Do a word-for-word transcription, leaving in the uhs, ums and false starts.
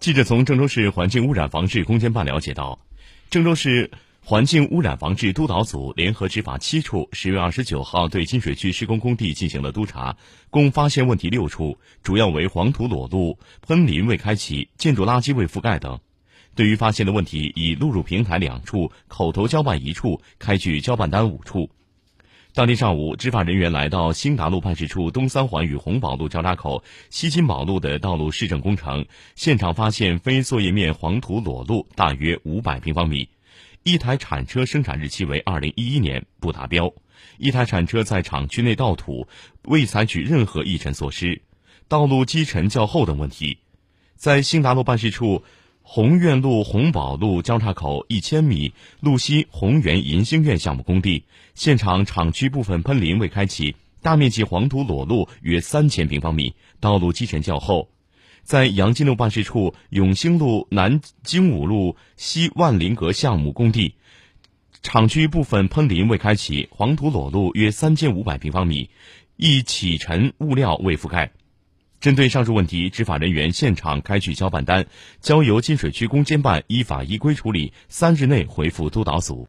记者从郑州市环境污染防治攻坚办了解到，郑州市环境污染防治督导组联合执法七处，十月二十九号对金水区施工工地进行了督查，共发现问题六处，主要为黄土裸露、喷淋未开启、建筑垃圾未覆盖等。对于发现的问题，已录入平台两处，口头交办一处，开具交办单五处。当天上午，执法人员来到兴达路办事处东三环与红宝路交叉口、西金宝路的道路市政工程，现场发现非作业面黄土裸露大约五百平方米。一台铲车生产日期为二零一一年，不达标。一台铲车在厂区内倒土，未采取任何抑尘措施，道路积尘较厚等问题。在兴达路办事处红苑路红宝路交叉口一千米路西红源银星苑项目工地，现场厂区部分喷淋未开启，大面积黄土裸露约三千平方米，道路积尘较厚。在杨金路办事处永兴路南精武路西万林阁项目工地，厂区部分喷淋未开启，黄土裸露约三千五百平方米，一起尘物料未覆盖。针对上述问题，执法人员现场开具交办单，交由金水区攻坚办依法依规处理，三日内回复督导组。